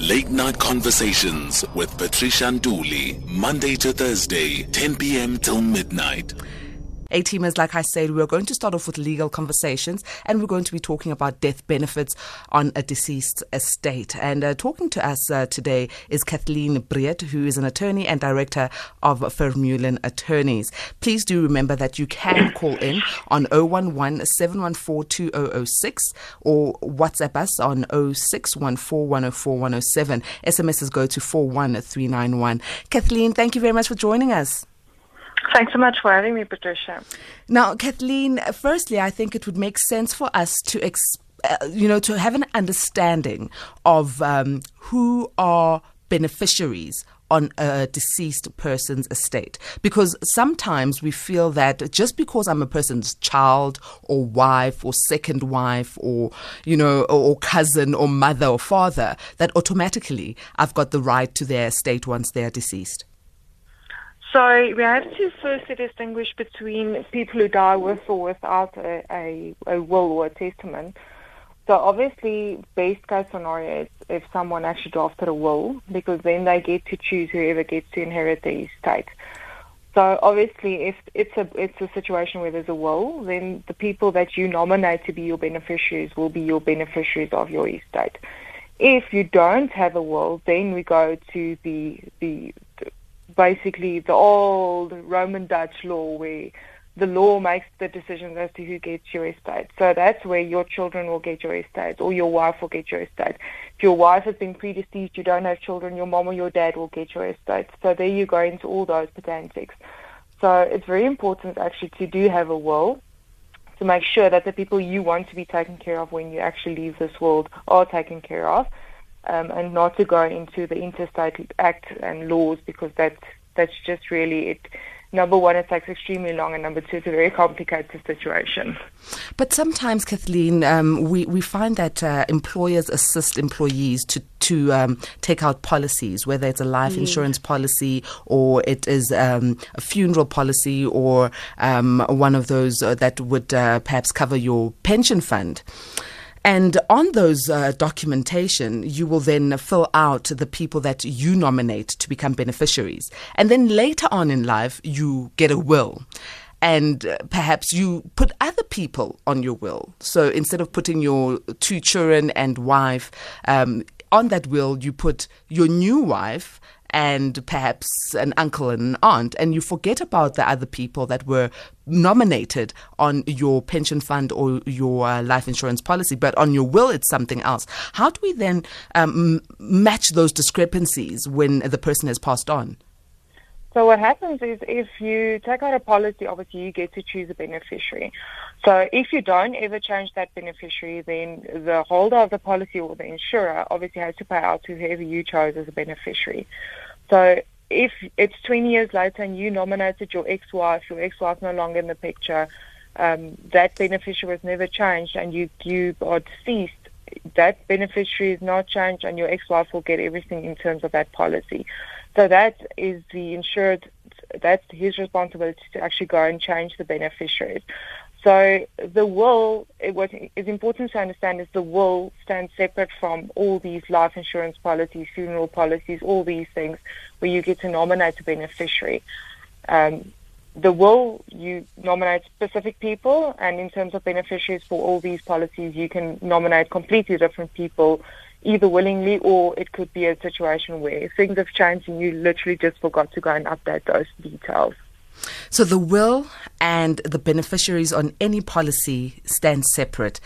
Late Night Conversations with Patricia Nduli, Monday to Thursday, 10 p.m. till midnight. A-teamers, like I said, we're going to start off with legal conversations, and we're going to be talking about death benefits on a deceased estate. And talking to us today is Kathleen Breedt, who is an attorney and director of Vermeulen Attorneys. Please do remember that you can call in on 011-714-2006 or WhatsApp us on 0614104107. SMSs go to 41391. Kathleen, thank you very much for joining us. Thanks so much for having me, Patricia. Now, Kathleen, firstly, I think it would make sense for us to, to have an understanding of who are beneficiaries on a deceased person's estate. Because sometimes we feel that just because I'm a person's child or wife or second wife or, or cousin or mother or father, that automatically I've got the right to their estate once they are deceased. So we have to firstly distinguish between people who die with or without a will or a testament. So obviously, best case scenario is if someone actually drafted a will, because then they get to choose whoever gets to inherit the estate. So obviously, if it's a situation where there's a will, then the people that you nominate to be your beneficiaries will be your beneficiaries of your estate. If you don't have a will, then we go to basically the old Roman Dutch law where the law makes the decisions as to who gets your estate. So that's where your children will get your estate or your wife will get your estate. If your wife has been predeceased, you don't have children, your mom or your dad will get your estate. So there you go into all those pedantics. So it's very important actually to do have a will to make sure that the people you want to be taken care of when you actually leave this world are taken care of. And not to go into the Interstate Act and laws, because that's just really it. Number one, it takes extremely long, and number two, it's a very complicated situation. But sometimes, Kathleen, we find that employers assist employees to take out policies, whether it's a life insurance policy or it is a funeral policy or one of those that would perhaps cover your pension fund. And on those documentation, you will then fill out the people that you nominate to become beneficiaries. And then later on in life, you get a will. And perhaps you put other people on your will. So instead of putting your two children and wife on that will, you put your new wife and perhaps an uncle and an aunt, and you forget about the other people that were nominated on your pension fund or your life insurance policy, but on your will it's something else. How do we then match those discrepancies when the person has passed on? So what happens is if you take out a policy, obviously you get to choose a beneficiary. So if you don't ever change that beneficiary, then the holder of the policy or the insurer obviously has to pay out to whoever you chose as a beneficiary. So if it's 20 years later and you nominated your ex-wife no longer in the picture, that beneficiary was never changed and you are deceased, that beneficiary is not changed and your ex-wife will get everything in terms of that policy. So that is the insured, that's his responsibility to actually go and change the beneficiaries. So the will, what is important to understand is the will stands separate from all these life insurance policies, funeral policies, all these things where you get to nominate a beneficiary. The will, you nominate specific people, and in terms of beneficiaries for all these policies, you can nominate completely different people, either willingly or it could be a situation where things have changed and you literally just forgot to go and update those details. So the will and the beneficiaries on any policy stand separate.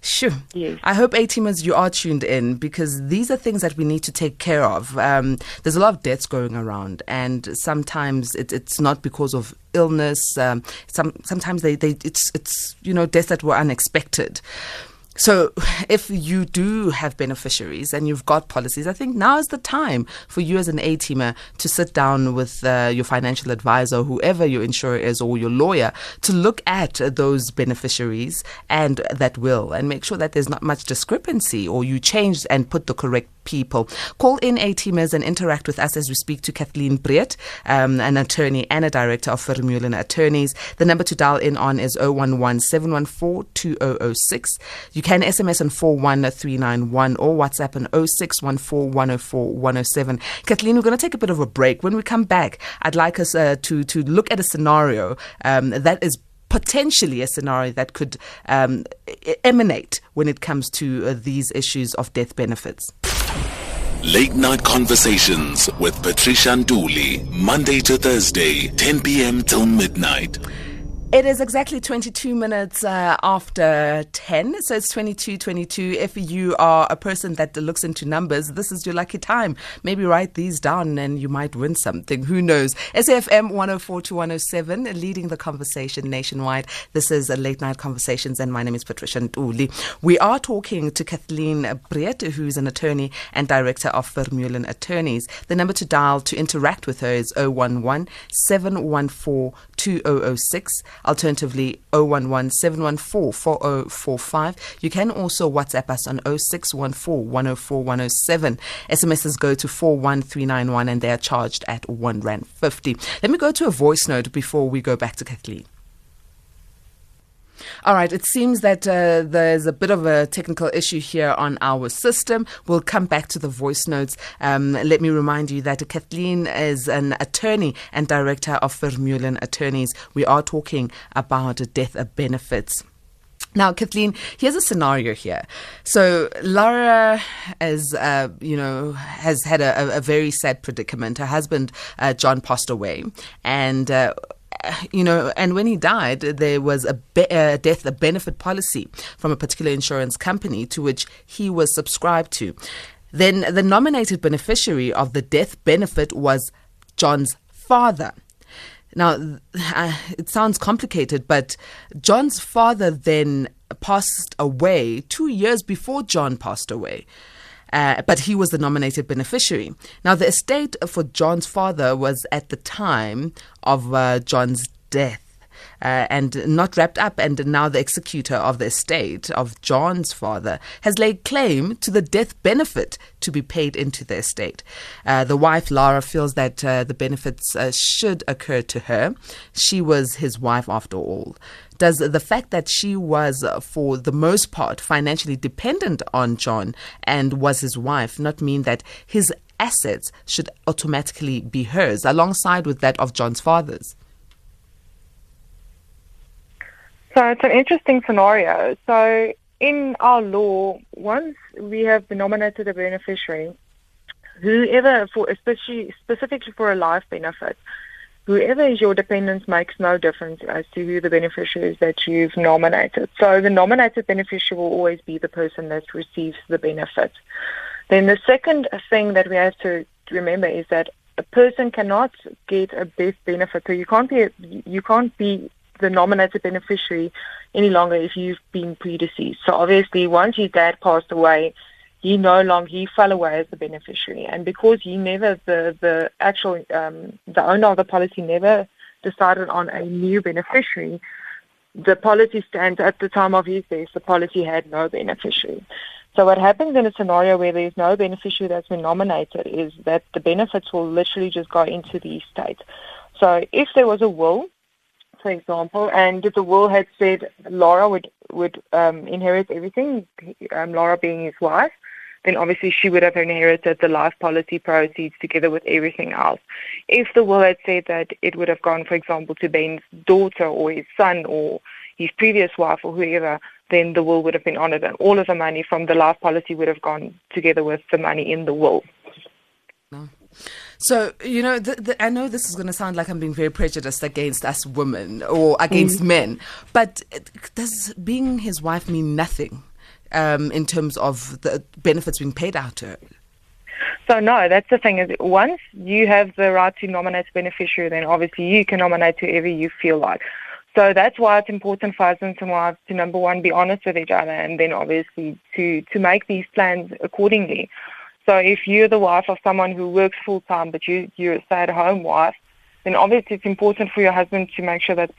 Sure. Yes. I hope A-teamers, you are tuned in, because these are things that we need to take care of. There's a lot of deaths going around, and sometimes it's not because of illness. Sometimes it's deaths that were unexpected. So if you do have beneficiaries and you've got policies, I think now is the time for you as an A-teamer to sit down with your financial advisor, whoever your insurer is, or your lawyer, to look at those beneficiaries and that will and make sure that there's not much discrepancy, or you change and put the correct people. Call in A teamers and interact with us as we speak to Kathleen Breedt, an attorney and a director of Vermeulen Attorneys. The number to dial in on is 011-714-2006. You can SMS on 41391 or WhatsApp on 0614-104-107. Kathleen, we're going to take a bit of a break. When we come back, I'd like us to look at a scenario that is potentially a scenario that could emanate when it comes to these issues of death benefits. Late Night Conversations with Patricia Nduli, Monday to Thursday, 10 p.m. till midnight. It is exactly 22 minutes after 10, so it's 22:22. If you are a person that looks into numbers, this is your lucky time. Maybe write these down and you might win something. Who knows? SAFM 104 to 107, leading the conversation nationwide. This is Late Night Conversations, and my name is Patricia Nduli. We are talking to Kathleen Breedt, who is an attorney and director of Vermeulen Attorneys. The number to dial to interact with her is 011-714-2006. Alternatively, 011-714-4045. You can also WhatsApp us on 0614-104-107. SMSs go to 41391 and they are charged at R1.50. Let me go to a voice note before we go back to Kathleen. All right, it seems that there's a bit of a technical issue here on our system. We'll come back to the voice notes. Let me remind you that Kathleen is an attorney and director of Vermeulen Attorneys. We are talking about death benefits. Now, Kathleen, here's a scenario here. So Lara is, has had a very sad predicament. Her husband, John, passed away, and and when he died, there was a death benefit policy from a particular insurance company to which he was subscribed to. Then the nominated beneficiary of the death benefit was John's father. Now, it sounds complicated, but John's father then passed away 2 years before John passed away. But he was the nominated beneficiary. Now, the estate for John's father was at the time of John's death and not wrapped up. And now the executor of the estate of John's father has laid claim to the death benefit to be paid into the estate. The wife, Lara, feels that the benefits should occur to her. She was his wife after all. Does the fact that she was, for the most part, financially dependent on John and was his wife not mean that his assets should automatically be hers, alongside with that of John's father's? So it's an interesting scenario. So in our law, once we have nominated a beneficiary, whoever, specifically for a life benefit, whoever is your dependent makes no difference as to who the beneficiary is that you've nominated. So the nominated beneficiary will always be the person that receives the benefit. Then the second thing that we have to remember is that a person cannot get a death benefit. So you can't be the nominated beneficiary any longer if you've been predeceased. So obviously, once your dad passed away, he fell away as the beneficiary, and because he never, the actual the owner of the policy never decided on a new beneficiary, the policy stands at the time of his death. The policy had no beneficiary. So what happens in a scenario where there's no beneficiary that's been nominated is that the benefits will literally just go into the estate. So if there was a will, for example, and if the will had said Laura would inherit everything, Laura being his wife, then obviously she would have inherited the life policy proceeds together with everything else. If the will had said that it would have gone, for example, to Ben's daughter or his son or his previous wife or whoever, then the will would have been honored and all of the money from the life policy would have gone together with the money in the will. No. So, I know this is going to sound like I'm being very prejudiced against us women or against men, but does being his wife mean nothing in terms of the benefits being paid out to her? So, no, that's the thing. Is once you have the right to nominate a beneficiary, then obviously you can nominate whoever you feel like. So that's why it's important for husbands and wives to, number one, be honest with each other, and then obviously to make these plans accordingly. So if you're the wife of someone who works full-time but you're a stay-at-home wife, then obviously it's important for your husband to make sure that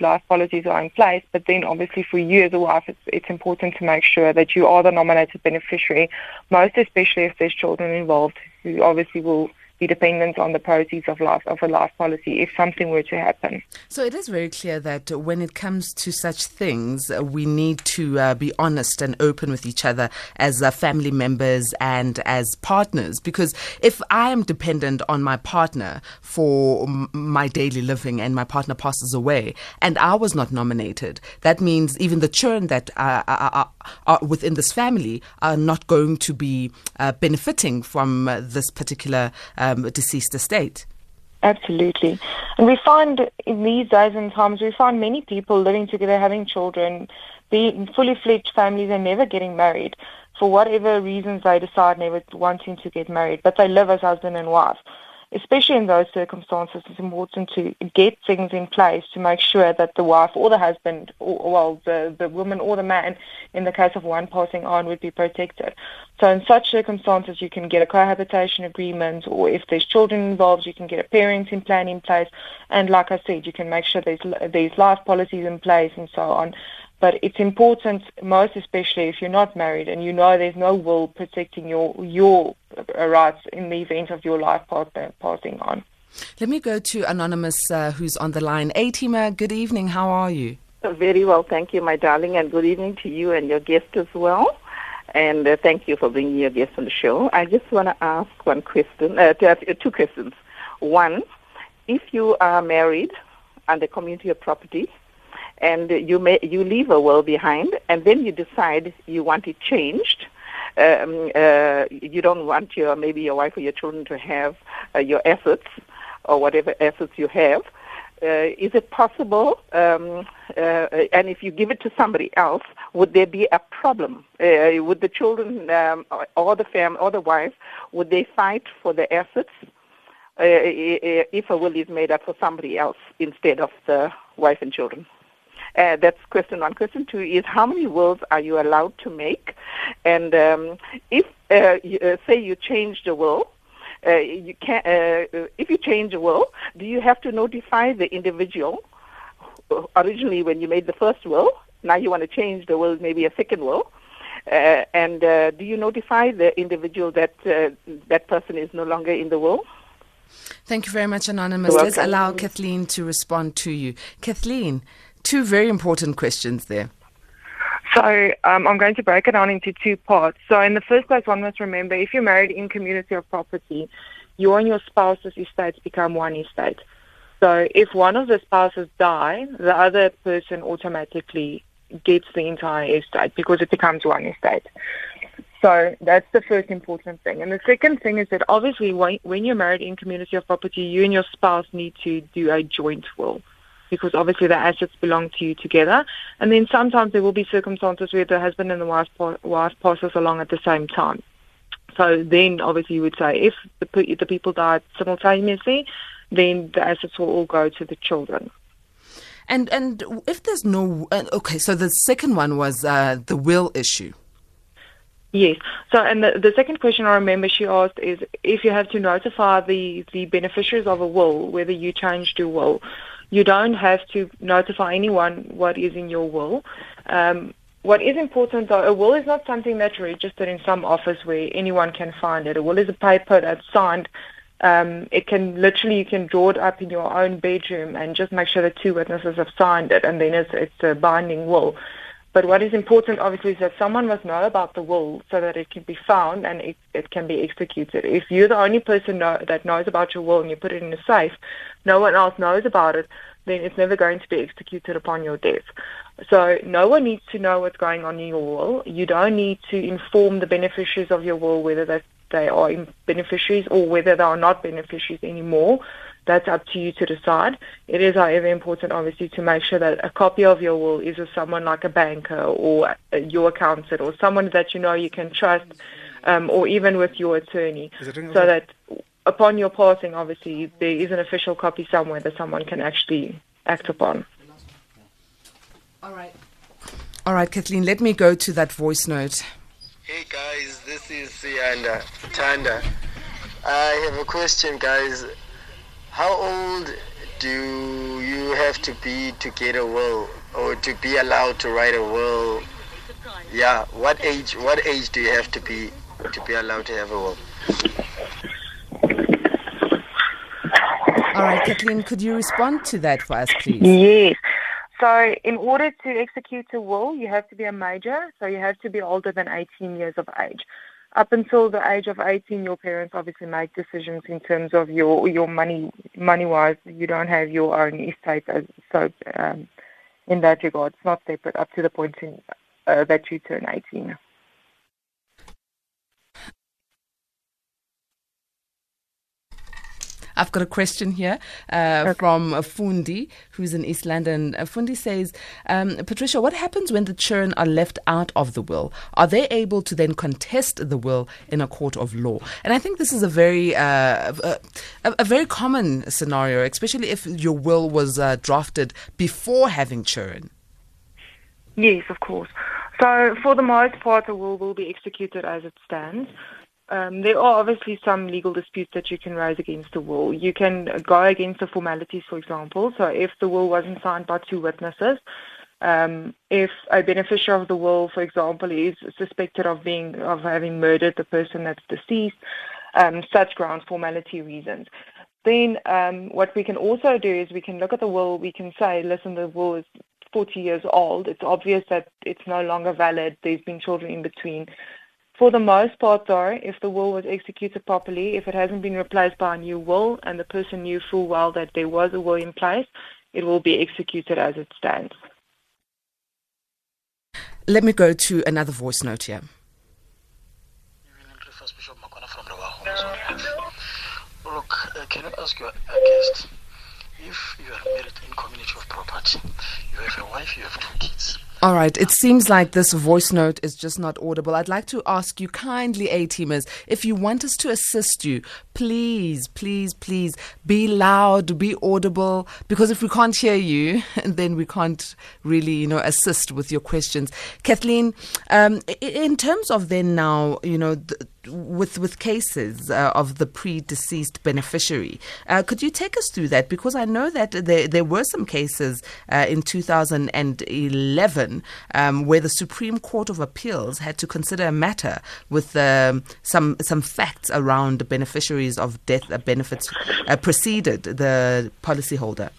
life policies are in place, but then obviously for you as a wife, it's important to make sure that you are the nominated beneficiary, most especially if there's children involved who obviously will be dependent on the proceeds of a life policy if something were to happen. So it is very clear that when it comes to such things, we need to be honest and open with each other as family members and as partners, because if I am dependent on my partner for my daily living and my partner passes away and I was not nominated, that means even the children that are within this family are not going to be benefiting from this particular deceased estate. Absolutely. And we find in these days and times, we find many people living together, having children, being fully fledged families and never getting married. For whatever reasons they decide never wanting to get married, but they live as husband and wife. Especially in those circumstances, it's important to get things in place to make sure that the wife or the husband, or well, the woman or the man, in the case of one passing on, would be protected. So in such circumstances, you can get a cohabitation agreement, or if there's children involved, you can get a parenting plan in place. And like I said, you can make sure there's life policies in place and so on. But it's important, most especially if you're not married and you know there's no will protecting your rights in the event of your life partner passing on. Let me go to Anonymous, who's on the line. Atima, good evening. How are you? Very well, thank you, my darling, and good evening to you and your guest as well. And thank you for bringing your guest on the show. I just want to ask one question, two questions. One, if you are married and the community of property, and you leave a will behind, and then you decide you want it changed. You don't want your wife or your children to have your assets or whatever assets you have. Is it possible? And if you give it to somebody else, would there be a problem? Would the children or the family or the wife, would they fight for the assets if a will is made up for somebody else instead of the wife and children? That's question one. Question two is, how many wills are you allowed to make? And if, say, you change the will, if you change a will, do you have to notify the individual? Originally, when you made the first will, now you want to change the will, maybe a second will. And do you notify the individual that that person is no longer in the will? Thank you very much, Anonymous. Let's allow Kathleen to respond to you. Kathleen, two very important questions there. So I'm going to break it down into two parts. So in the first place, one must remember, if you're married in community or property, you and your spouse's estates become one estate. So if one of the spouses die, the other person automatically gets the entire estate because it becomes one estate. So that's the first important thing. And the second thing is that obviously when you're married in community or property, you and your spouse need to do a joint will, because obviously the assets belong to you together. And then sometimes there will be circumstances where the husband and the wife passes along at the same time. So then obviously you would say if the people died simultaneously, then the assets will all go to the children. And if there's no... Okay, so the second one was the will issue. Yes. So, and the second question I remember she asked is if you have to notify the beneficiaries of a will, whether you changed your will. You don't have to notify anyone what is in your will. What is important, though, a will is not something that's registered in some office where anyone can find it. A will is a paper that's signed. It can literally, you can draw it up in your own bedroom and just make sure that two witnesses have signed it, and then it's a binding will. But what is important, obviously, is that someone must know about the will so that it can be found and it can be executed. If you're the only person that knows about your will and you put it in a safe, no one else knows about it, then it's never going to be executed upon your death. So no one needs to know what's going on in your will. You don't need to inform the beneficiaries of your will whether they are beneficiaries or whether they are not beneficiaries anymore. That's up to you to decide. It is, however, important, obviously, to make sure that a copy of your will is with someone like a banker or your accountant or someone that you know you can trust, or even with your attorney, so that upon your passing, obviously, there is an official copy somewhere that someone can actually act upon. All right, Kathleen, let me go to that voice note. Hey, guys, this is Tanda. I have a question, guys. How old do you have to be to get a will or to be allowed to write a will? Yeah, what age do you have to be allowed to have a will? All right, Kathleen, could you respond to that for us, please? Yes. So in order to execute a will, you have to be a major, so you have to be older than 18 years of age. Up until the age of 18, your parents obviously make decisions in terms of your money-wise. You don't have your own estate, so in that regard, it's not separate up to the point that you turn 18. I've got a question here from Fundi, who's in East London. Fundi says, Patricia, what happens when the children are left out of the will? Are they able to then contest the will in a court of law? And I think this is a very very common scenario, especially if your will was drafted before having children. Yes, of course. So for the most part, the will be executed as it stands. There are obviously some legal disputes that you can raise against the will. You can go against the formalities, for example. So if the will wasn't signed by two witnesses, if a beneficiary of the will, for example, is suspected of having murdered the person that's deceased, such grounds, formality reasons. Then what we can also do is we can look at the will. We can say, listen, the will is 40 years old. It's obvious that it's no longer valid. There's been children in between. For the most part, though, if the will was executed properly, if it hasn't been replaced by a new will and the person knew full well that there was a will in place, it will be executed as it stands. Let me go to another voice note here. Look, can I ask your guest, if you are married in community of property, you have a wife, you have two kids. All right, it seems like this voice note is just not audible. I'd like to ask you kindly, A-teamers, if you want us to assist you, please, please, please be loud, be audible, because if we can't hear you, then we can't really, assist with your questions. Kathleen, in terms of then now, with cases of the predeceased beneficiary. Could you take us through that? Because I know that there were some cases in 2011 where the Supreme Court of Appeals had to consider a matter with some facts around beneficiaries of death benefits preceded the policyholder.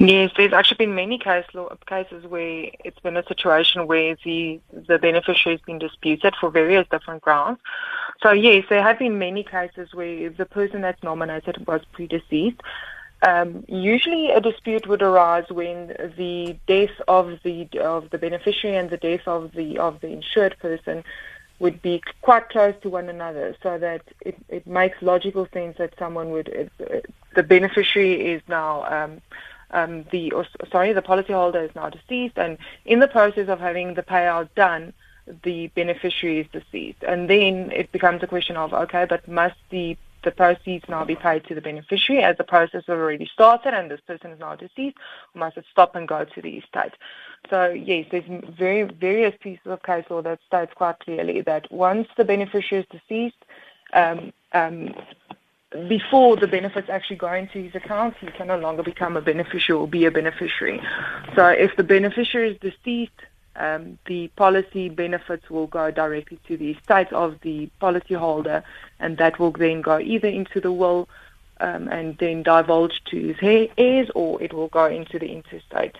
Yes, there's actually been many cases where it's been a situation where the beneficiary has been disputed for various different grounds. So yes, there have been many cases where the person that's nominated was predeceased. Usually a dispute would arise when the death of the beneficiary and the death of the insured person would be quite close to one another, so that it makes logical sense that the beneficiary is now the policyholder is now deceased, and in the process of having the payout done, the beneficiary is deceased, and then it becomes a question of, okay, but must the proceeds now be paid to the beneficiary as the process has already started and this person is now deceased, or must it stop and go to the estate? So yes, there's various pieces of case law that states quite clearly that once the beneficiary is deceased, before the benefits actually go into his account, he can no longer become a beneficiary or be a beneficiary. So if the beneficiary is deceased, the policy benefits will go directly to the estate of the policyholder, and that will then go either into the will and then divulge to his heirs, or it will go into the interstate.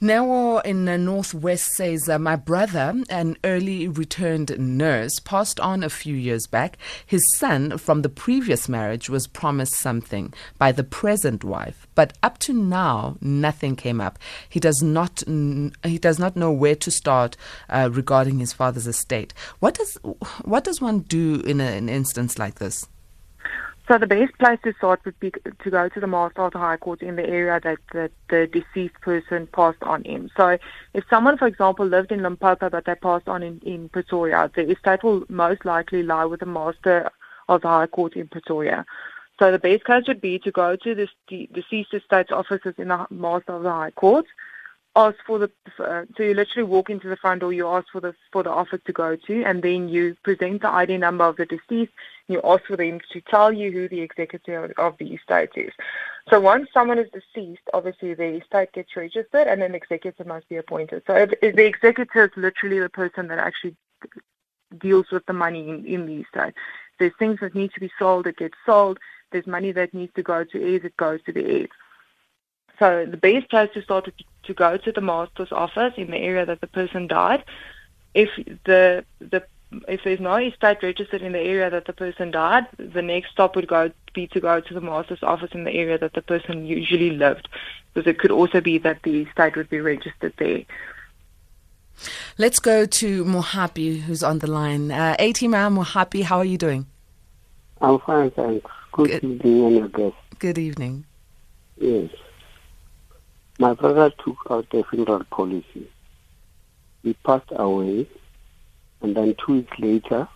Now in the Northwest says, my brother, an early returned nurse, passed on a few years back. His son from the previous marriage was promised something by the present wife, but up to now nothing came up. He does not know where to start regarding his father's estate. What does one do in an instance like this? So the best place to start would be to go to the Master of the High Court in the area that the deceased person passed on in. So if someone, for example, lived in Limpopo but they passed on in Pretoria, the estate will most likely lie with the Master of the High Court in Pretoria. So the best case would be to go to the deceased estate's offices in the Master of the High Court, ask for the, so you literally walk into the front door, you ask for the office to go to, and then you present the ID number of the deceased, you ask for them to tell you who the executor of the estate is. So once someone is deceased, obviously the estate gets registered and an executor must be appointed. So if the executor is literally the person that actually deals with the money in the estate. There's things that need to be sold, it gets sold. There's money that needs to go to heirs, it goes to the heirs. So the best place to start is to go to the master's office in the area that the person died. If there's no estate registered in the area that the person died, the next stop would be to go to the master's office in the area that the person usually lived, because it could also be that the estate would be registered there. Let's go to Mohapi, who's on the line. AT-Man Mohapi, how are you doing? I'm fine, thanks. Good evening and your guest. Good evening. Yes. My brother took out a funeral policy. He passed away, and then 2 weeks later,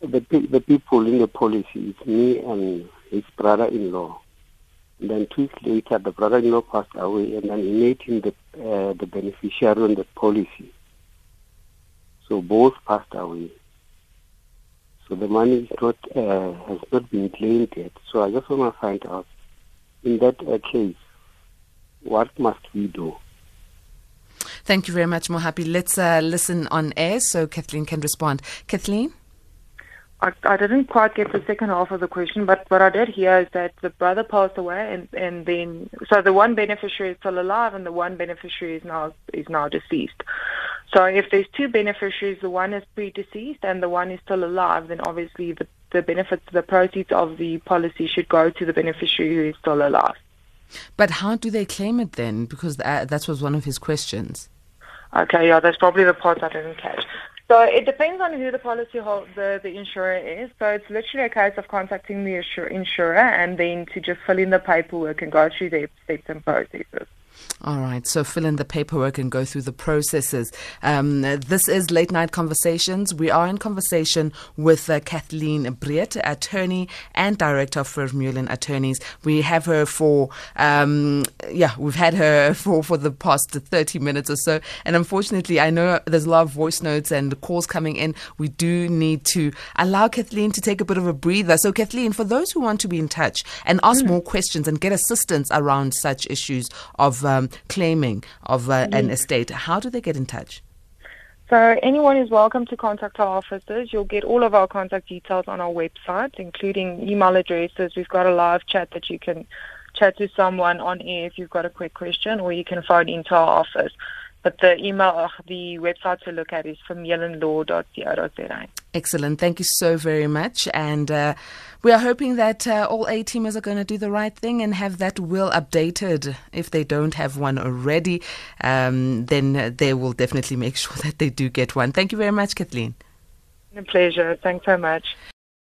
the people in the policy, it's me and his brother-in-law. And then 2 weeks later, the brother-in-law passed away, and then he made him the beneficiary on the policy. So both passed away. So the money is has not been claimed yet. So I just want to find out, in that case, what must we do? Thank you very much, Mohapi. Let's listen on air so Kathleen can respond. Kathleen? I didn't quite get the second half of the question, but what I did hear is that the brother passed away, and then so the one beneficiary is still alive, and the one beneficiary is now deceased. So if there's two beneficiaries, the one is predeceased and the one is still alive, then obviously the proceeds of the policy should go to the beneficiary who is still alive. But how do they claim it then? Because that was one of his questions. Okay, yeah, that's probably the part I didn't catch. So it depends on who the the insurer is. So it's literally a case of contacting the insurer and then to just fill in the paperwork and go through their steps and processes. All right, so fill in the paperwork and go through the processes. This is Late Night Conversations. We are in conversation with Kathleen Breedt, attorney and director of Vermeulen Attorneys. We have her for the past 30 minutes or so. And unfortunately, I know there's a lot of voice notes and calls coming in. We do need to allow Kathleen to take a bit of a breather. So Kathleen, for those who want to be in touch and ask more questions and get assistance around such issues of claiming of an estate, how do they get in touch? So anyone is welcome to contact our offices. You'll get all of our contact details on our website, including email addresses. We've got a live chat that you can chat to someone on air if you've got a quick question, or you can phone into our office. But the website to look at is vermeulenlaw.co.za. Excellent. Thank you so very much. And we are hoping that all A-teamers are going to do the right thing and have that will updated. If they don't have one already, then they will definitely make sure that they do get one. Thank you very much, Kathleen. A pleasure. Thanks so much.